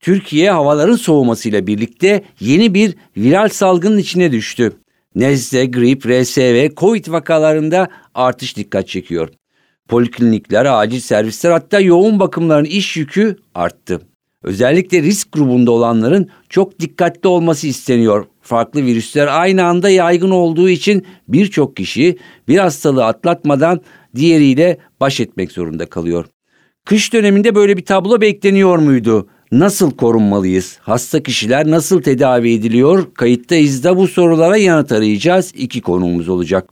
Türkiye havaların soğumasıyla birlikte yeni bir viral salgının içine düştü. Nezle, grip, RSV, COVID vakalarında artış dikkat çekiyor. Poliklinikler, acil servisler, hatta yoğun bakımların iş yükü arttı. Özellikle risk grubunda olanların çok dikkatli olması isteniyor. Farklı virüsler aynı anda yaygın olduğu için birçok kişi bir hastalığı atlatmadan diğeriyle baş etmek zorunda kalıyor. Kış döneminde böyle bir tablo bekleniyor muydu? Nasıl korunmalıyız? Hasta kişiler nasıl tedavi ediliyor? Kayıttayız da bu sorulara yanıt arayacağız. İki konuğumuz olacak.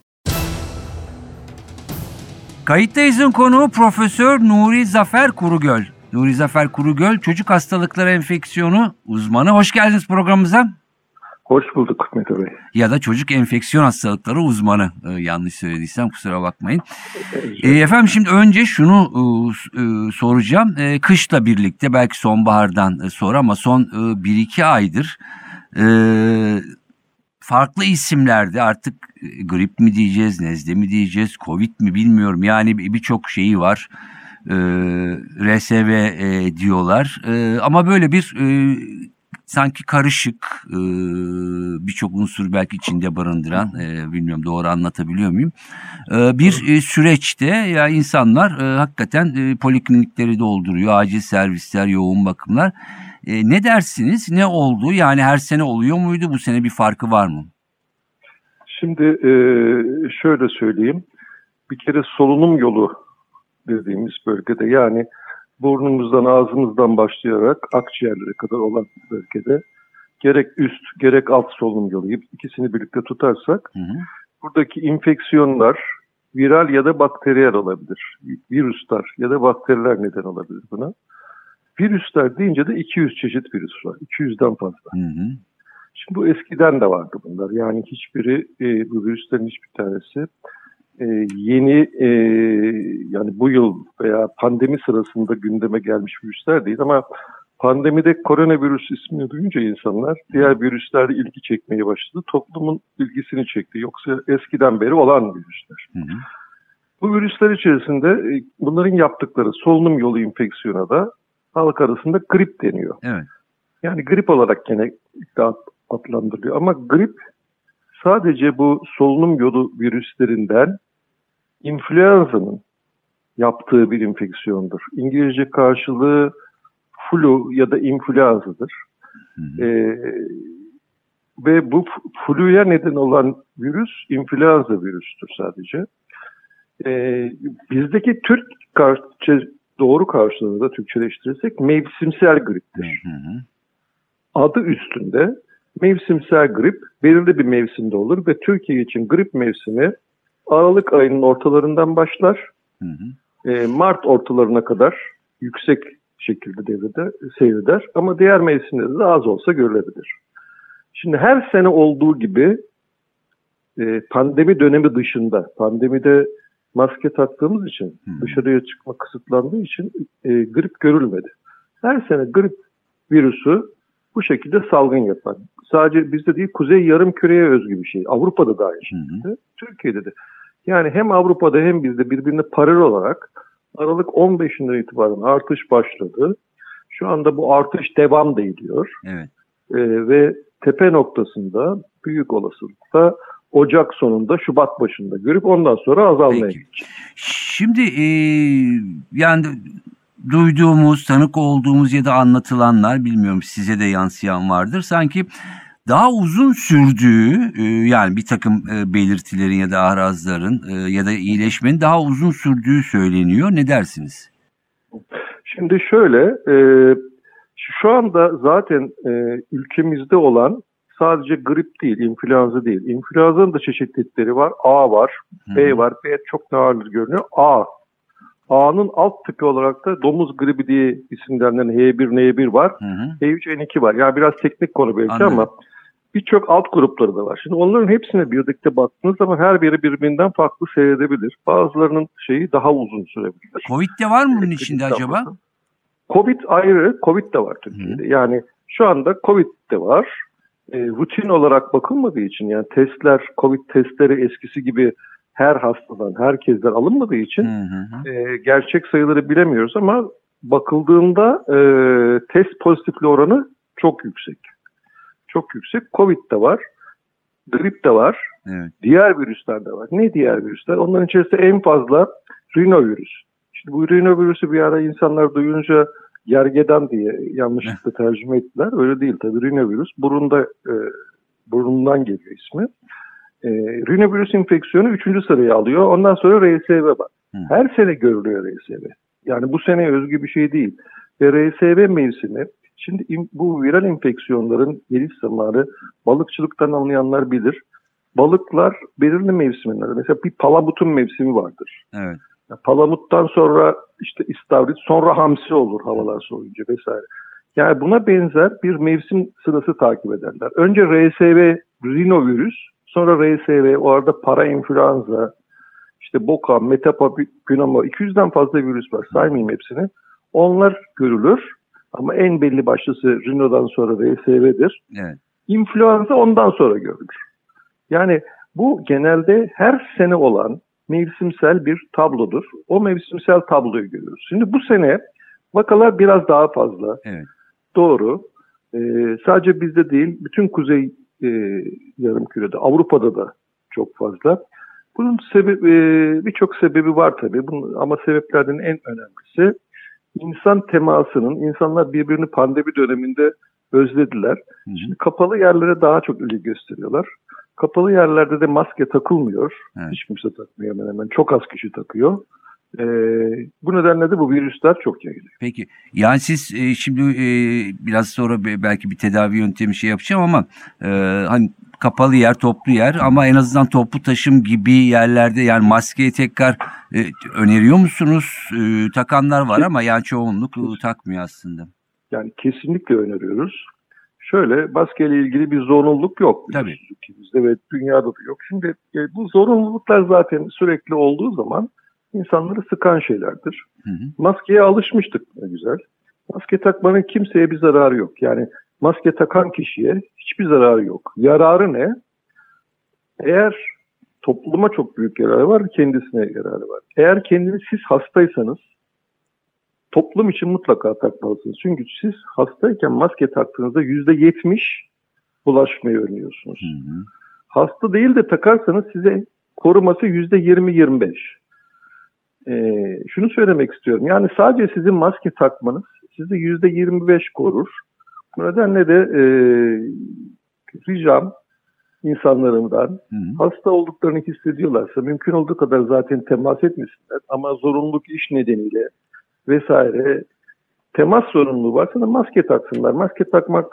Kayıttayız'ın konuğu Profesör Nuri Zafer Kurugöl. Nuri Zafer Kurugöl, çocuk hastalıkları enfeksiyonu uzmanı. Hoş geldiniz programımıza. Hoş bulduk Mete Bey. Ya da çocuk enfeksiyon hastalıkları uzmanı. Yanlış söylediysem kusura bakmayın. Efendim şimdi önce şunu soracağım. Kışla birlikte belki sonbahardan sonra ama son 1-2 aydır farklı isimlerde artık grip mi diyeceğiz, nezle mi diyeceğiz, covid mi bilmiyorum. Yani birçok şeyi var. RSV diyorlar. Ama böyle bir sanki karışık birçok unsur belki içinde barındıran, bilmiyorum doğru anlatabiliyor muyum, bir süreçte ya insanlar hakikaten poliklinikleri dolduruyor, acil servisler, yoğun bakımlar. Ne dersiniz? Ne oldu? Yani her sene oluyor muydu? Bu sene bir farkı var mı? Şimdi şöyle söyleyeyim. Bir kere solunum yolu dediğimiz bölgede, yani burnumuzdan, ağzımızdan başlayarak akciğerlere kadar olan bölgede gerek üst gerek alt solunum yolu, ikisini birlikte tutarsak, buradaki infeksiyonlar viral ya da bakteriyel olabilir. Virüsler ya da bakteriler neden olabilir buna. Virüsler deyince de 200 çeşit virüs var. 200'den fazla. Şimdi bu eskiden de vardı bunlar. Yani hiçbiri, bu virüslerin hiçbir tanesi yeni, yani bu yıl veya pandemi sırasında gündeme gelmiş virüsler değil, ama pandemide koronavirüs ismini duyunca insanlar diğer virüslerde ilgi çekmeye başladı. Toplumun ilgisini çekti. Yoksa eskiden beri olan virüsler. Bu virüsler içerisinde bunların yaptıkları solunum yolu infeksiyona da halk arasında grip deniyor. Evet. Yani grip olarak gene adlandırılıyor ama grip sadece bu solunum yolu virüslerinden influenza'nın yaptığı bir enfeksiyondur. İngilizce karşılığı flu ya da influenza'dır. Ve bu fluya neden olan virüs influenza virüstür sadece. Bizdeki doğru karşılığını da Türkçeleştirirsek mevsimsel griptir. Adı üstünde mevsimsel grip belirli bir mevsimde olur ve Türkiye için grip mevsimi Aralık ayının ortalarından başlar. Mart ortalarına kadar yüksek şekilde seyreder. Ama diğer mevsimlerde de az olsa görülebilir. Şimdi her sene olduğu gibi pandemi dönemi dışında, pandemide maske taktığımız için, dışarıya çıkma kısıtlandığı için grip görülmedi. Her sene grip virüsü bu şekilde salgın yapar. Sadece bizde değil, Kuzey Yarımküre'ye özgü bir şey. Avrupa'da da aynı şekilde, Türkiye'de de. Yani hem Avrupa'da hem bizde birbirine paralel olarak Aralık 15'inden itibaren artış başladı. Şu anda bu artış devam da ediyor. Evet. Ve tepe noktasında büyük olasılıkla Ocak sonunda, Şubat başında görüp ondan sonra azalmaya geçecek. Şimdi yani duyduğumuz, tanık olduğumuz ya da anlatılanlar, bilmiyorum size de yansıyan vardır. Sanki daha uzun sürdüğü, yani bir takım belirtilerin ya da arazların ya da iyileşmenin daha uzun sürdüğü söyleniyor. Ne dersiniz? Şimdi şöyle, şu anda zaten ülkemizde olan sadece grip değil, influenza değil. Influenza'nın da çeşitlilikleri var. A var, B var. B çok nadir görünüyor. A A'nın alt tıkı olarak da domuz gribi diye isimlenen H1N1 var. Hı hı. H3N2 var. Yani biraz teknik konu belki. Anladım. Ama birçok alt grupları da var. Şimdi onların hepsine birlikte baktığınız zaman her biri birbirinden farklı seyredebilir. Bazılarının şeyi daha uzun sürebilir. Covid de var mı bunun içinde acaba? Covid ayrı, Covid de var Türkiye'de. Hı. Yani şu anda Covid de var. Rutin olarak bakılmadığı için, yani testler, Covid testleri eskisi gibi her hastadan, herkesten alınmadığı için gerçek sayıları bilemiyoruz ama bakıldığında test pozitifli oranı çok yüksek. Çok yüksek. Covid de var, grip de var, evet. Diğer virüsler de var. Ne diğer virüsler? Onların içerisinde en fazla rinovirüs. Şimdi bu rinovirüsü bir ara insanlar duyunca gergedan diye yanlışlıkla tercüme ettiler. Öyle değil tabii, rinovirüs. Burundan geliyor ismi. Rinovirüs enfeksiyonu 3. sırayı alıyor. Ondan sonra RSV var. Her sene görülüyor RSV. Yani bu sene özgü bir şey değil. Ve RSV mevsimi, şimdi bu viral enfeksiyonların geliş zamanı balıkçılıktan anlayanlar bilir. Balıklar belirli mevsimlerde, mesela bir palamutun mevsimi vardır. Evet. Palamuttan sonra işte istavrit, sonra hamsi olur havalar soğuyunca vesaire. Yani buna benzer bir mevsim sırası takip ederler. Önce RSV, rinovirüs, sonra RSV, o arada parainfluenza, işte boka, metapapinoma, 200'den fazla virüs var, saymayayım hepsini. Onlar görülür ama en belli başlısı rinodan sonra RSV'dir. Evet. İnfluenza ondan sonra görülür. Yani bu genelde her sene olan mevsimsel bir tablodur. O mevsimsel tabloyu görüyoruz. Şimdi bu sene vakalar biraz daha fazla. Evet. Doğru. Sadece bizde değil, bütün kuzey yarımkürede, Avrupa'da da çok fazla. Bunun birçok sebebi var tabii. Ama sebeplerden en önemlisi insan temasının, insanlar birbirini pandemi döneminde özlediler. Hı hı. Şimdi kapalı yerlere daha çok ilgi gösteriyorlar. Kapalı yerlerde de maske takılmıyor. Evet. Hiç kimse takmıyor hemen hemen. Çok az kişi takıyor. Bu nedenle de bu virüsler çok yayılıyor. Peki. Yani siz şimdi biraz sonra belki bir tedavi yöntemi şey yapacağım ama hani kapalı yer, toplu yer ama en azından toplu taşım gibi yerlerde yani maskeyi tekrar öneriyor musunuz? Takanlar var ama yani çoğunluk takmıyor aslında. Yani kesinlikle öneriyoruz. Şöyle, maskeyle ilgili bir zorunluluk yok. Tabii. Ülkemizde ve dünyada da yok. Şimdi bu zorunluluklar zaten sürekli olduğu zaman insanları sıkan şeylerdir. Hı hı. Maskeye alışmıştık, ne güzel. Maske takmanın kimseye bir zararı yok. Yani maske takan kişiye hiçbir zararı yok. Yararı ne? Eğer topluma çok büyük yararı var, kendisine yararı var. Eğer kendiniz siz hastaysanız, toplum için mutlaka takmalısınız. Çünkü siz hastayken maske taktığınızda %70 bulaşmayı önlüyorsunuz. Hı hı. Hasta değil de takarsanız size koruması %20-25. Şunu söylemek istiyorum. Yani sadece sizin maske takmanız sizi %25 korur. Bu nedenle de ricam insanlarından, hasta olduklarını hissediyorlarsa mümkün olduğu kadar zaten temas etmesinler. Ama zorunluluk iş nedeniyle vesaire temas sorumluluğu varsa da maske taksınlar. Maske takmak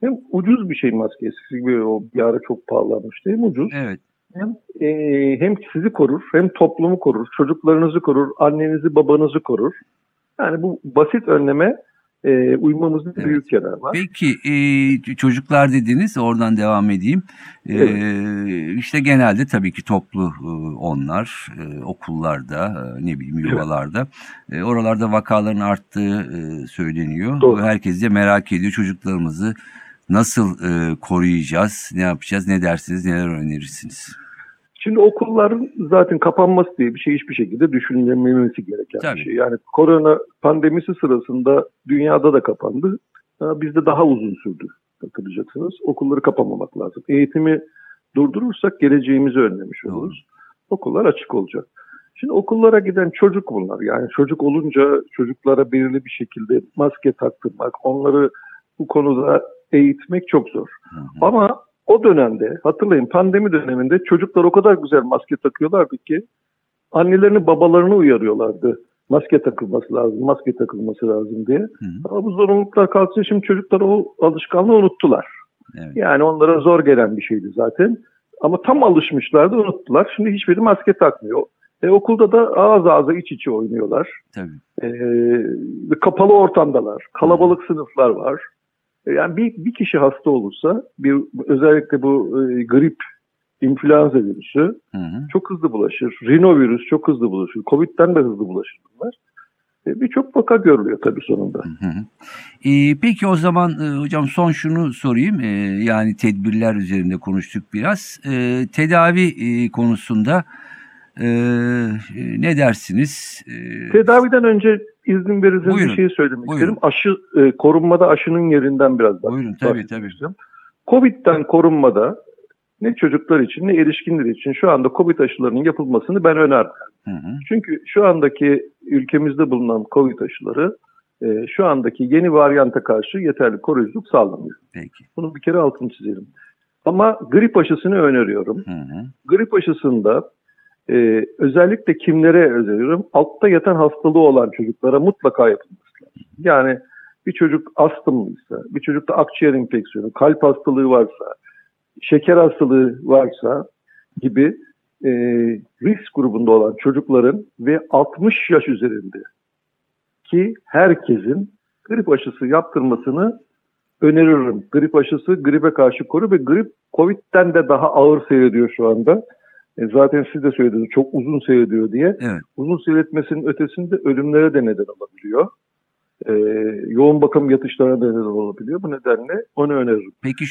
hem ucuz bir şey, maske eskisi gibi o bir ara çok pahalanmıştı, hem ucuz. Evet. Hem sizi korur, hem toplumu korur, çocuklarınızı korur, annenizi babanızı korur. Yani bu basit önleme uymamızda evet. büyük yarar var. Peki çocuklar dediniz, oradan devam edeyim. Evet. İşte genelde tabii ki toplu onlar, okullarda, ne bileyim yuvalarda. Evet. Oralarda vakaların arttığı söyleniyor. Doğru. Herkes de merak ediyor çocuklarımızı. Nasıl koruyacağız, ne yapacağız, ne dersiniz, neler önerirsiniz? Şimdi okulların zaten kapanması diye bir şey hiçbir şekilde düşünülmemesi gereken tabii. bir şey. Yani korona pandemisi sırasında dünyada da kapandı. Bizde daha uzun sürdü, hatırlayacaksınız. Okulları kapamamak lazım. Eğitimi durdurursak geleceğimizi önlemiş oluruz. Doğru. Okullar açık olacak. Şimdi okullara giden çocuk bunlar. Yani çocuk olunca çocuklara belirli bir şekilde maske taktırmak, onları bu konuda eğitmek çok zor. Hı hı. Ama o dönemde, hatırlayın, pandemi döneminde çocuklar o kadar güzel maske takıyorlardı ki annelerini babalarını uyarıyorlardı. Maske takılması lazım, maske takılması lazım diye. Hı hı. Ama bu zorunluluklar kalkınca şimdi çocuklar o alışkanlığı unuttular. Evet. Yani onlara zor gelen bir şeydi zaten. Ama tam alışmışlardı, unuttular. Şimdi hiçbiri maske takmıyor. Okulda da ağız ağza iç içe oynuyorlar. Tabii. Kapalı ortamdalar. Kalabalık sınıflar var. Yani bir kişi hasta olursa, özellikle bu grip, influenza virüsü çok hızlı bulaşır. Rinovirüs çok hızlı bulaşır. Covid'den de hızlı bulaşır bunlar. Birçok vaka görülüyor tabii sonunda. Peki o zaman hocam son şunu sorayım. Yani tedbirler üzerinde konuştuk biraz. Tedavi konusunda ne dersiniz? Tedaviden önce izin verirseniz bir şey söylemek isterim. Korunmada aşının yerinden biraz daha. Buyurun tabii. Covid'den korunmada ne çocuklar için ne erişkinler için şu anda Covid aşılarının yapılmasını ben önerdim. Çünkü şu andaki ülkemizde bulunan Covid aşıları şu andaki yeni varyanta karşı yeterli koruyuculuk sağlamıyor. Peki. Bunu bir kere altını çizelim. Ama grip aşısını öneriyorum. Grip aşısında özellikle kimlere öneriyorum? Altta yatan hastalığı olan çocuklara mutlaka yapılması lazım. Yani bir çocuk astımlıysa, bir çocukta akciğer enfeksiyonu, kalp hastalığı varsa, şeker hastalığı varsa gibi risk grubunda olan çocukların ve 60 yaş üzerinde ki herkesin grip aşısı yaptırmasını öneririm. Grip aşısı gribe karşı koru ve grip Covid'den de daha ağır seyrediyor şu anda. Zaten siz de söylediniz çok uzun seyrediyor diye. Evet. Uzun seyretmesinin ötesinde ölümlere de neden olabiliyor. Yoğun bakım yatışlarına da neden olabiliyor. Bu nedenle onu öneririm. Peki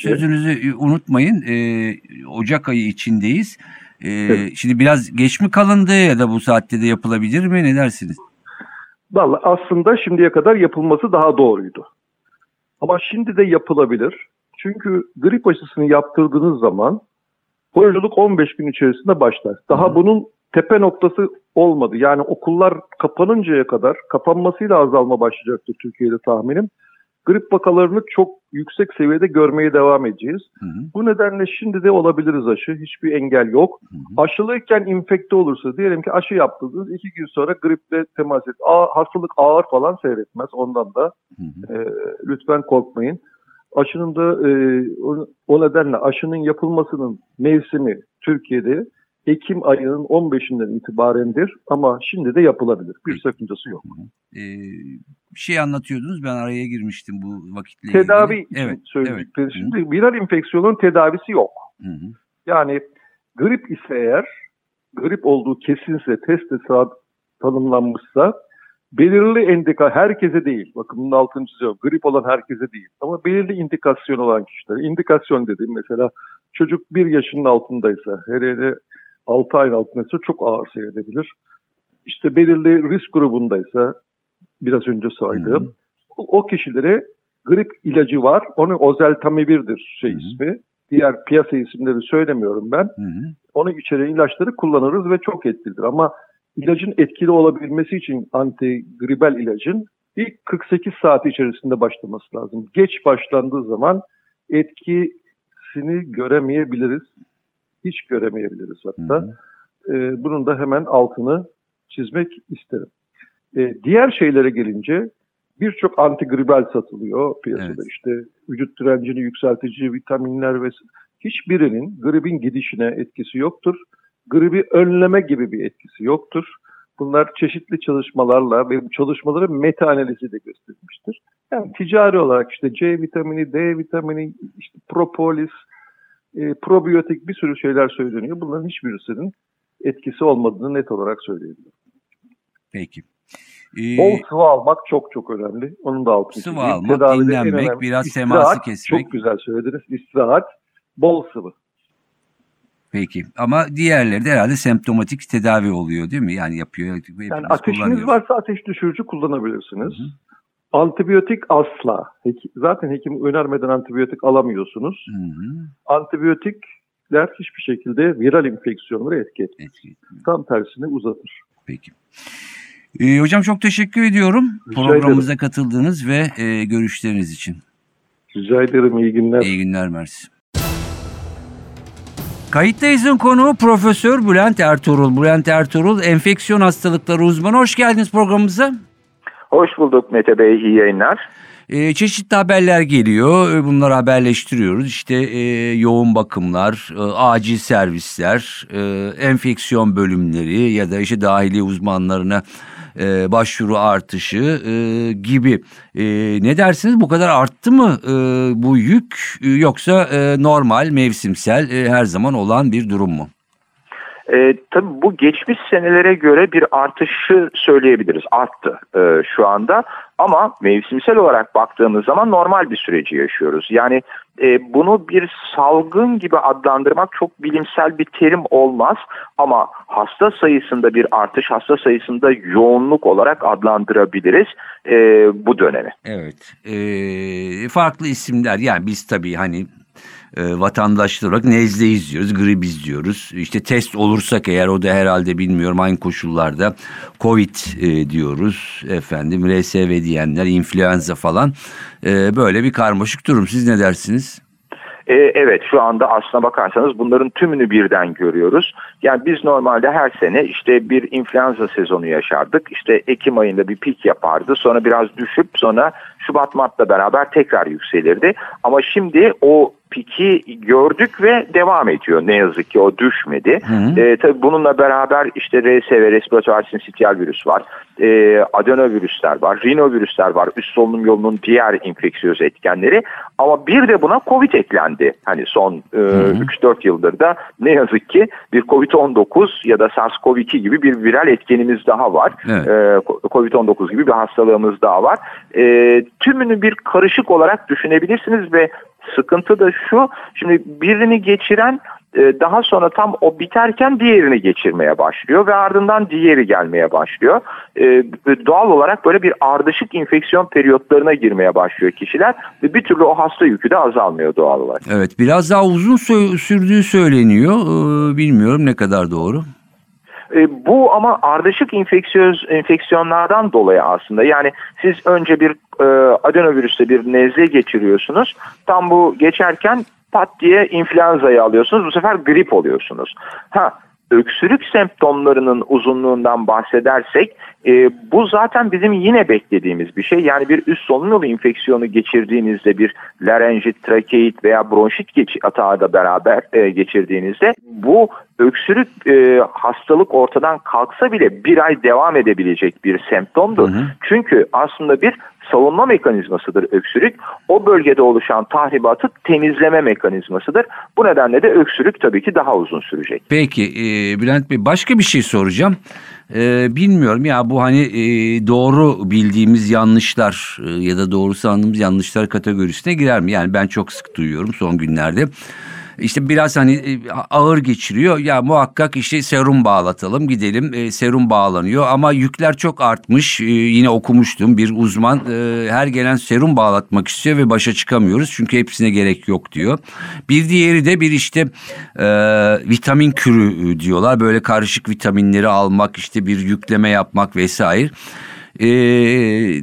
sözünüzü unutmayın. Ocak ayı içindeyiz. Evet. Şimdi biraz geç mi kalındı ya da bu saatte de yapılabilir mi? Ne dersiniz? Vallahi aslında şimdiye kadar yapılması daha doğruydu. Ama şimdi de yapılabilir. Çünkü grip aşısını yaptırdığınız zaman koruyuculuk 15 gün içerisinde başlar. Daha bunun tepe noktası olmadı. Yani okullar kapanıncaya kadar kapanmasıyla azalma başlayacaktır Türkiye'de tahminim. Grip vakalarını çok yüksek seviyede görmeye devam edeceğiz. Bu nedenle şimdi de olabiliriz aşı. Hiçbir engel yok. Aşılıyken infekte olursa diyelim ki aşı yaptınız. 2 gün sonra griple temas et. Hastalık ağır falan seyretmez. Ondan da lütfen korkmayın. Aşının da o nedenle aşının yapılmasının mevsimi Türkiye'de Ekim ayının 15'inden itibarendir ama şimdi de yapılabilir. Bir sakıncası yok. Bir şey anlatıyordunuz, ben araya girmiştim bu vakitle. Tedavi ilgili. İçin söyleyecekler. Evet. Şimdi viral enfeksiyonun tedavisi yok. Yani grip ise eğer, grip olduğu kesinse, testle tanımlanmışsa belirli indikasyon, herkese değil, bakın bunun altını çiziyorum, grip olan herkese değil ama belirli indikasyon olan kişilere, indikasyon dediğim mesela çocuk 1 yaşının altındaysa, hele 6 ayın altındaysa çok ağır seyredebilir. İşte belirli risk grubundaysa, biraz önce saydığım, o kişilere grip ilacı var, onu oseltamivirdir ismi, diğer piyasa isimleri söylemiyorum ben, onu içeren ilaçları kullanırız ve çok etkilidir ama İlacın etkili olabilmesi için antigribal ilacın ilk 48 saat içerisinde başlaması lazım. Geç başlandığı zaman etkisini göremeyebiliriz. Hiç göremeyebiliriz hatta. Bunun da hemen altını çizmek isterim. Diğer şeylere gelince birçok antigribal satılıyor piyasada. İşte vücut direncini yükseltici vitaminler ve hiçbirinin gribin gidişine etkisi yoktur. Gribi önleme gibi bir etkisi yoktur. Bunlar çeşitli çalışmalarla ve çalışmaları meta analizi de gösterilmiştir. Yani ticari olarak işte C vitamini, D vitamini, işte propolis, probiyotik bir sürü şeyler söyleniyor. Bunların hiçbirisinin etkisi olmadığını net olarak söyleyebilirim. Peki. Bol sıvı almak çok çok önemli. Onun da altını çizeyim. Sıvı almak, tedavide dinlenmek, biraz teması kesmek. Çok güzel söylediniz. İstirahat, bol sıvı. Peki ama diğerleri de herhalde semptomatik tedavi oluyor değil mi? Yani yapıyor. Yani ateşiniz varsa ateş düşürücü kullanabilirsiniz. Antibiyotik asla. Zaten hekim önermeden antibiyotik alamıyorsunuz. Antibiyotikler hiçbir şekilde viral enfeksiyonları etki etmiyor. Tam tersine uzatır. Peki. Hocam çok teşekkür ediyorum. Programımıza katıldığınız ve görüşleriniz için. Rica ederim. İyi günler. İyi günler Mersi. Kayıttayız'ın konuğu Profesör Bülent Ertuğrul. Bülent Ertuğrul, enfeksiyon hastalıkları uzmanı. Hoş geldiniz programımıza. Hoş bulduk Mete Bey, iyi yayınlar. Çeşitli haberler geliyor. Bunları haberleştiriyoruz. İşte yoğun bakımlar, acil servisler, enfeksiyon bölümleri ya da işte dahiliye uzmanlarına başvuru artışı gibi. Ne dersiniz? Bu kadar arttı mı bu yük, yoksa normal, mevsimsel, her zaman olan bir durum mu? Tabii bu geçmiş senelere göre bir artışı söyleyebiliriz. Arttı şu anda. Ama mevsimsel olarak baktığımız zaman normal bir süreci yaşıyoruz. Yani bunu bir salgın gibi adlandırmak çok bilimsel bir terim olmaz. Ama hasta sayısında bir artış, hasta sayısında yoğunluk olarak adlandırabiliriz bu dönemi. Evet. Farklı isimler. Yani biz tabii hani vatandaşlar olarak nezle izliyoruz, grip izliyoruz. İşte test olursak eğer, o da herhalde bilmiyorum aynı koşullarda Covid diyoruz efendim, RSV diyenler, influenza falan, böyle bir karmaşık durum. Siz ne dersiniz? Evet, şu anda aslına bakarsanız bunların tümünü birden görüyoruz. Yani biz normalde her sene işte bir influenza sezonu yaşardık. İşte Ekim ayında bir pik yapardı. Sonra biraz düşüp sonra Şubat, Mart'la beraber tekrar yükselirdi. Ama şimdi o piki gördük ve devam ediyor. Ne yazık ki o düşmedi. Tabii bununla beraber işte RSV, respiratuar sinsitiyal virüs var. Adenovirüsler var. Rinovirüsler var. Üst solunum yolunun diğer infeksiyöz etkenleri. Ama bir de buna Covid eklendi. Hani son 3-4 yıldır da ne yazık ki bir Covid-19 ya da SARS-CoV-2 gibi bir viral etkenimiz daha var. Evet. Covid-19 gibi bir hastalığımız daha var. Tümünü bir karışık olarak düşünebilirsiniz ve sıkıntı da şu, şimdi birini geçiren daha sonra tam o biterken diğerini geçirmeye başlıyor ve ardından diğeri gelmeye başlıyor. Doğal olarak böyle bir ardışık infeksiyon periyotlarına girmeye başlıyor kişiler ve bir türlü o hasta yükü de azalmıyor doğal olarak. Evet, biraz daha uzun sürdüğü söyleniyor. Bilmiyorum ne kadar doğru. Bu ama ardışık enfeksiyonlardan dolayı aslında. Yani siz önce bir adenovirüste bir nezle geçiriyorsunuz. Tam bu geçerken pat diye influenza'yı alıyorsunuz. Bu sefer grip oluyorsunuz. Öksürük semptomlarının uzunluğundan bahsedersek bu zaten bizim yine beklediğimiz bir şey. Yani bir üst solunum yolu infeksiyonu geçirdiğinizde, bir larenjit, trakeit veya bronşit atağı da beraber geçirdiğinizde bu öksürük hastalık ortadan kalksa bile bir ay devam edebilecek bir semptomdur. Çünkü aslında bir savunma mekanizmasıdır öksürük. O bölgede oluşan tahribatı temizleme mekanizmasıdır. Bu nedenle de öksürük tabii ki daha uzun sürecek. Peki Bülent Bey, başka bir şey soracağım. Bilmiyorum ya, bu hani doğru bildiğimiz yanlışlar ya da doğru sandığımız yanlışlar kategorisine girer mi? Yani ben çok sık duyuyorum son günlerde. İşte biraz hani ağır geçiriyor ya, muhakkak işte serum bağlatalım, gidelim serum bağlanıyor ama yükler çok artmış. Yine okumuştum, bir uzman her gelen serum bağlatmak istiyor ve başa çıkamıyoruz çünkü hepsine gerek yok diyor. Bir diğeri de bir işte vitamin kürü diyorlar, böyle karışık vitaminleri almak, işte bir yükleme yapmak vesaire.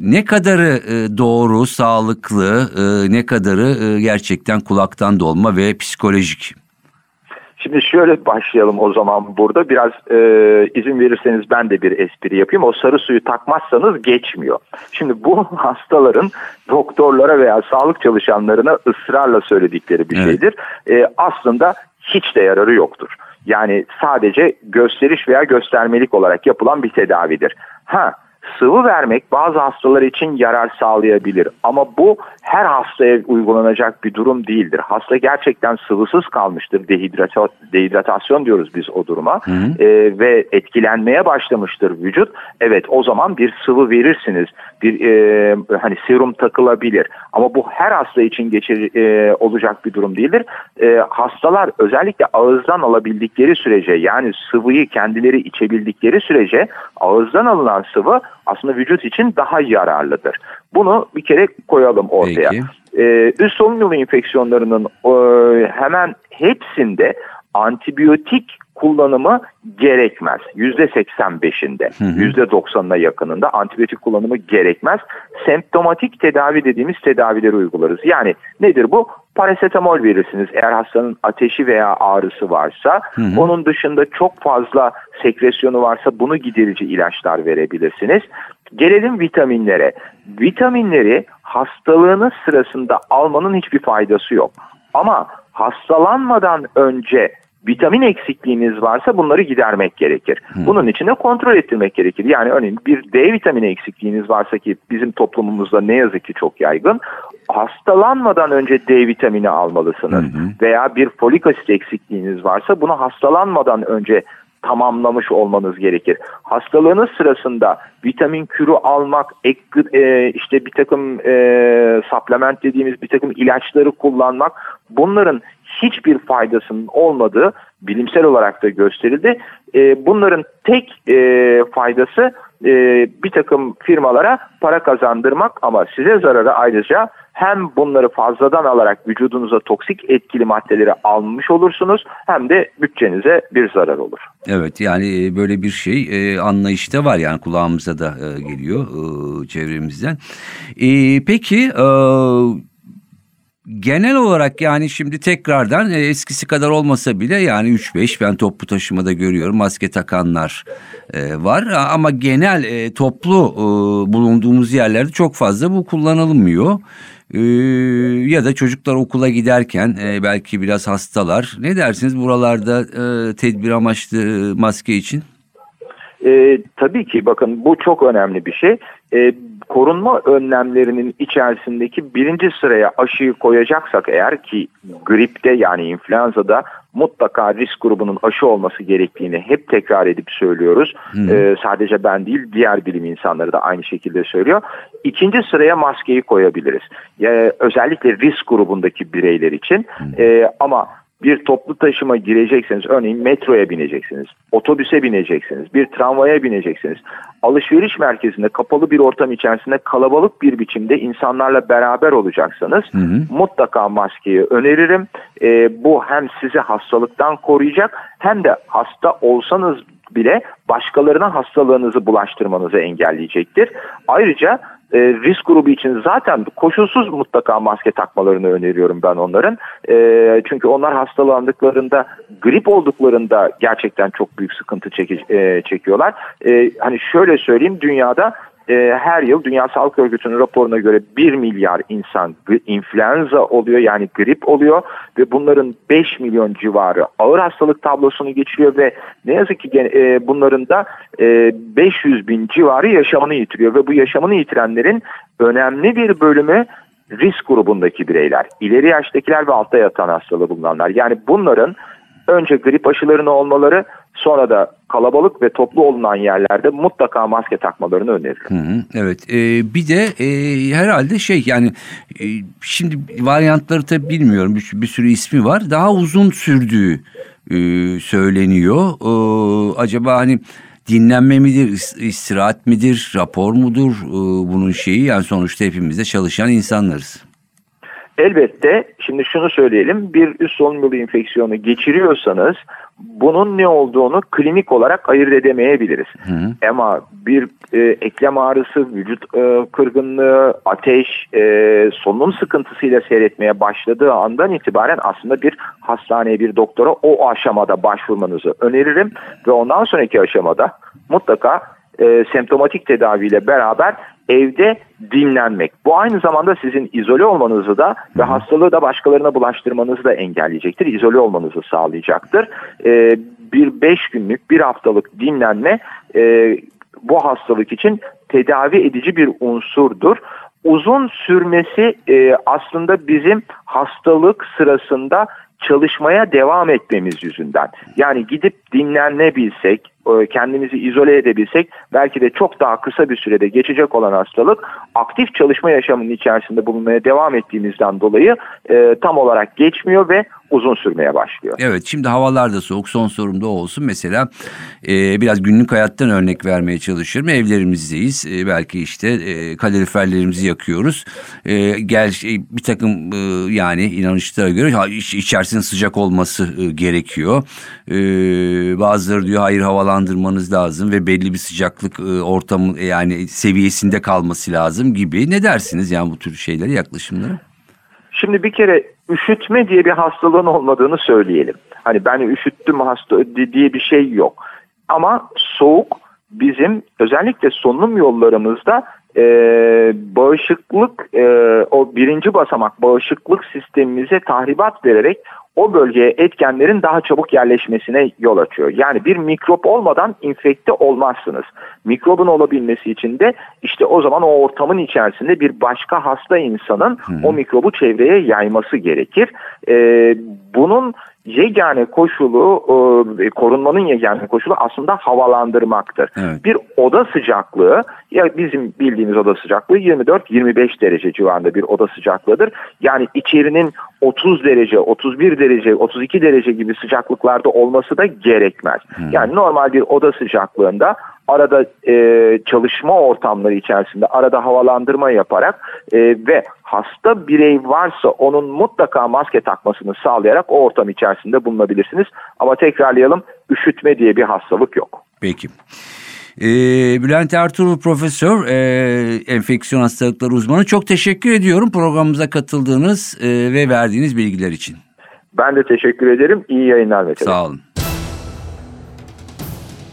Ne kadarı doğru, sağlıklı, ne kadarı gerçekten kulaktan dolma ve psikolojik? Şimdi şöyle başlayalım o zaman burada. Biraz izin verirseniz ben de bir espri yapayım. O sarı suyu takmazsanız geçmiyor. Şimdi bu hastaların doktorlara veya sağlık çalışanlarına ısrarla söyledikleri bir şeydir. Aslında hiç de yararı yoktur. Yani sadece gösteriş veya göstermelik olarak yapılan bir tedavidir. Sıvı vermek bazı hastalar için yarar sağlayabilir ama bu her hastaya uygulanacak bir durum değildir. Hasta gerçekten sıvısız kalmıştır, dehidratasyon diyoruz biz o duruma, ve etkilenmeye başlamıştır vücut. Evet, o zaman bir sıvı verirsiniz, bir hani serum takılabilir ama bu her hasta için olacak bir durum değildir. Hastalar özellikle ağızdan alabildikleri sürece, yani sıvıyı kendileri içebildikleri sürece ağızdan alınan sıvı aslında vücut için daha yararlıdır. Bunu bir kere koyalım ortaya. Üst solunum yolu infeksiyonlarının hemen hepsinde antibiyotik kullanımı gerekmez. %85'inde, %90'ına yakınında antibiyotik kullanımı gerekmez. Semptomatik tedavi dediğimiz tedavileri uygularız. Yani nedir bu? Parasetamol verirsiniz eğer hastanın ateşi veya ağrısı varsa. Onun dışında çok fazla sekresyonu varsa bunu giderici ilaçlar verebilirsiniz. Gelelim vitaminlere. Vitaminleri hastalığınız sırasında almanın hiçbir faydası yok. Ama hastalanmadan önce vitamin eksikliğiniz varsa bunları gidermek gerekir. Bunun için de kontrol ettirmek gerekir. Yani örneğin bir D vitamini eksikliğiniz varsa, ki bizim toplumumuzda ne yazık ki çok yaygın, hastalanmadan önce D vitamini almalısınız. Veya bir folik asit eksikliğiniz varsa bunu hastalanmadan önce tamamlamış olmanız gerekir. Hastalığınız sırasında vitamin kürü almak, işte bir takım supplement dediğimiz bir takım ilaçları kullanmak, bunların hiçbir faydasının olmadığı bilimsel olarak da gösterildi. Bunların tek faydası bir takım firmalara para kazandırmak, ama size zararı ayrıca hem bunları fazladan alarak vücudunuza toksik etkili maddeleri almış olursunuz, hem de bütçenize bir zarar olur. Evet, yani böyle bir şey anlayışta var, yani kulağımıza da geliyor çevremizden. Peki genel olarak, yani şimdi tekrardan eskisi kadar olmasa bile, yani 3-5 ben toplu taşımada görüyorum maske takanlar var, ama genel toplu bulunduğumuz yerlerde çok fazla bu kullanılmıyor. Ya da çocuklar okula giderken belki biraz hastalar. Ne dersiniz buralarda tedbir amaçlı maske için? Tabii ki bakın, bu çok önemli bir şey. Korunma önlemlerinin içerisindeki birinci sıraya aşıyı koyacaksak eğer, ki gripte yani influenza'da mutlaka risk grubunun aşı olması gerektiğini hep tekrar edip söylüyoruz. Sadece ben değil, diğer bilim insanları da aynı şekilde söylüyor. İkinci sıraya maskeyi koyabiliriz. Özellikle risk grubundaki bireyler için. Ama bir toplu taşıma girecekseniz, örneğin metroya bineceksiniz, otobüse bineceksiniz, bir tramvaya bineceksiniz, alışveriş merkezinde kapalı bir ortam içerisinde kalabalık bir biçimde insanlarla beraber olacaksanız mutlaka maskeyi öneririm. Bu hem sizi hastalıktan koruyacak, hem de hasta olsanız bile başkalarına hastalığınızı bulaştırmanızı engelleyecektir. Ayrıca risk grubu için zaten koşulsuz mutlaka maske takmalarını öneriyorum ben onların. Çünkü onlar hastalandıklarında, grip olduklarında gerçekten çok büyük sıkıntı çekiyorlar. Hani şöyle söyleyeyim, dünyada her yıl Dünya Sağlık Örgütü'nün raporuna göre 1 milyar insan influenza oluyor, yani grip oluyor ve bunların 5 milyon civarı ağır hastalık tablosunu geçiriyor ve ne yazık ki bunların da 500 bin civarı yaşamını yitiriyor ve bu yaşamını yitirenlerin önemli bir bölümü risk grubundaki bireyler, ileri yaştakiler ve altta yatan hastalığı bulunanlar. Yani bunların önce grip aşılarını olmaları, sonra da kalabalık ve toplu olunan yerlerde mutlaka maske takmalarını öneririm. Evet, bir de herhalde şimdi varyantları tabii bilmiyorum, bir sürü ismi var. Daha uzun sürdüğü söyleniyor. Acaba hani dinlenme midir, istirahat midir, rapor mudur bunun şeyi? Yani sonuçta hepimiz de çalışan insanlarız. Elbette, şimdi şunu söyleyelim, bir üst solunum yolu enfeksiyonu geçiriyorsanız bunun ne olduğunu klinik olarak ayırt edemeyebiliriz. Ama bir eklem ağrısı, vücut kırgınlığı, ateş, solunum sıkıntısıyla seyretmeye başladığı andan itibaren aslında bir hastaneye, bir doktora o aşamada başvurmanızı öneririm. Ve ondan sonraki aşamada mutlaka semptomatik tedaviyle beraber evde dinlenmek. Bu aynı zamanda sizin izole olmanızı da ve hastalığı da başkalarına bulaştırmanızı da engelleyecektir. İzole olmanızı sağlayacaktır. Bir 5 günlük, bir haftalık dinlenme bu hastalık için tedavi edici bir unsurdur. Uzun sürmesi aslında bizim hastalık sırasında çalışmaya devam etmemiz yüzünden. Yani gidip dinlenebilsek, kendimizi izole edebilsek, belki de çok daha kısa bir sürede geçecek olan hastalık, aktif çalışma yaşamının içerisinde bulunmaya devam ettiğimizden dolayı tam olarak geçmiyor ve uzun sürmeye başlıyor. Evet, şimdi havalar da soğuk, son sorum da olsun. Mesela biraz günlük hayattan örnek vermeye çalışırım. Evlerimizdeyiz, belki kaloriferlerimizi yakıyoruz. Bir takım yani inanışlara göre içerisinin sıcak olması gerekiyor. Bazıları diyor hayır, havalandırmanız lazım ve belli bir sıcaklık ortamı, yani seviyesinde kalması lazım gibi. Ne dersiniz yani bu tür şeylere, yaklaşımlara? Şimdi bir kere üşütme diye bir hastalığın olmadığını söyleyelim. Hani ben üşüttüm hasta diye bir şey yok. Ama soğuk bizim özellikle solunum yollarımızda bağışıklık, o birinci basamak bağışıklık sistemimize tahribat vererek o bölgeye etkenlerin daha çabuk yerleşmesine yol açıyor. Yani bir mikrop olmadan infekte olmazsınız. Mikrobun olabilmesi için de işte o zaman o ortamın içerisinde bir başka hasta insanın o mikrobu çevreye yayması gerekir. Bunun yegane koşulu, korunmanın yegane koşulu aslında havalandırmaktır. Evet. Bir oda sıcaklığı, ya bizim bildiğimiz oda sıcaklığı 24-25 derece civarında bir oda sıcaklığıdır. Yani içerinin 30 derece, 31 derece, 32 derece gibi sıcaklıklarda olması da gerekmez. Yani normal bir oda sıcaklığında arada çalışma ortamları içerisinde arada havalandırma yaparak ve hasta birey varsa onun mutlaka maske takmasını sağlayarak o ortam içerisinde bulunabilirsiniz. Ama tekrarlayalım, üşütme diye bir hastalık yok. Peki. Bülent Ertuğrul Profesör, enfeksiyon hastalıkları uzmanı, çok teşekkür ediyorum programımıza katıldığınız ve verdiğiniz bilgiler için. Ben de teşekkür ederim. İyi yayınlar Mete. Sağ olun.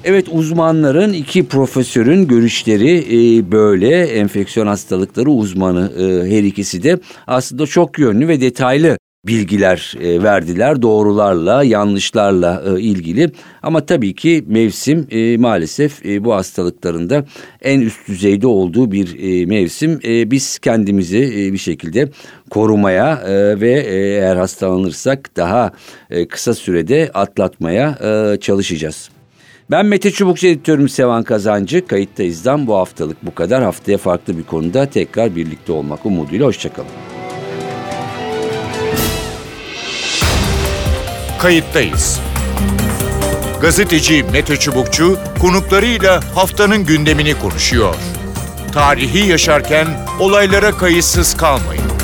Evet, uzmanların, iki profesörün görüşleri böyle. Enfeksiyon hastalıkları uzmanı her ikisi de aslında çok yönlü ve detaylı bilgiler verdiler. Doğrularla, yanlışlarla ilgili. Ama tabii ki mevsim maalesef bu hastalıkların da en üst düzeyde olduğu bir mevsim. Biz kendimizi bir şekilde korumaya ve eğer hastalanırsak daha kısa sürede atlatmaya çalışacağız. Ben Mete Çubukçu, editörüm Sevan Kazancı. Kayıttayız'dan bu haftalık bu kadar. Haftaya farklı bir konuda tekrar birlikte olmak umuduyla hoşçakalın. Kayıttayız. Gazeteci Mete Çubukçu konuklarıyla haftanın gündemini konuşuyor. Tarihi yaşarken olaylara kayıtsız kalmayın.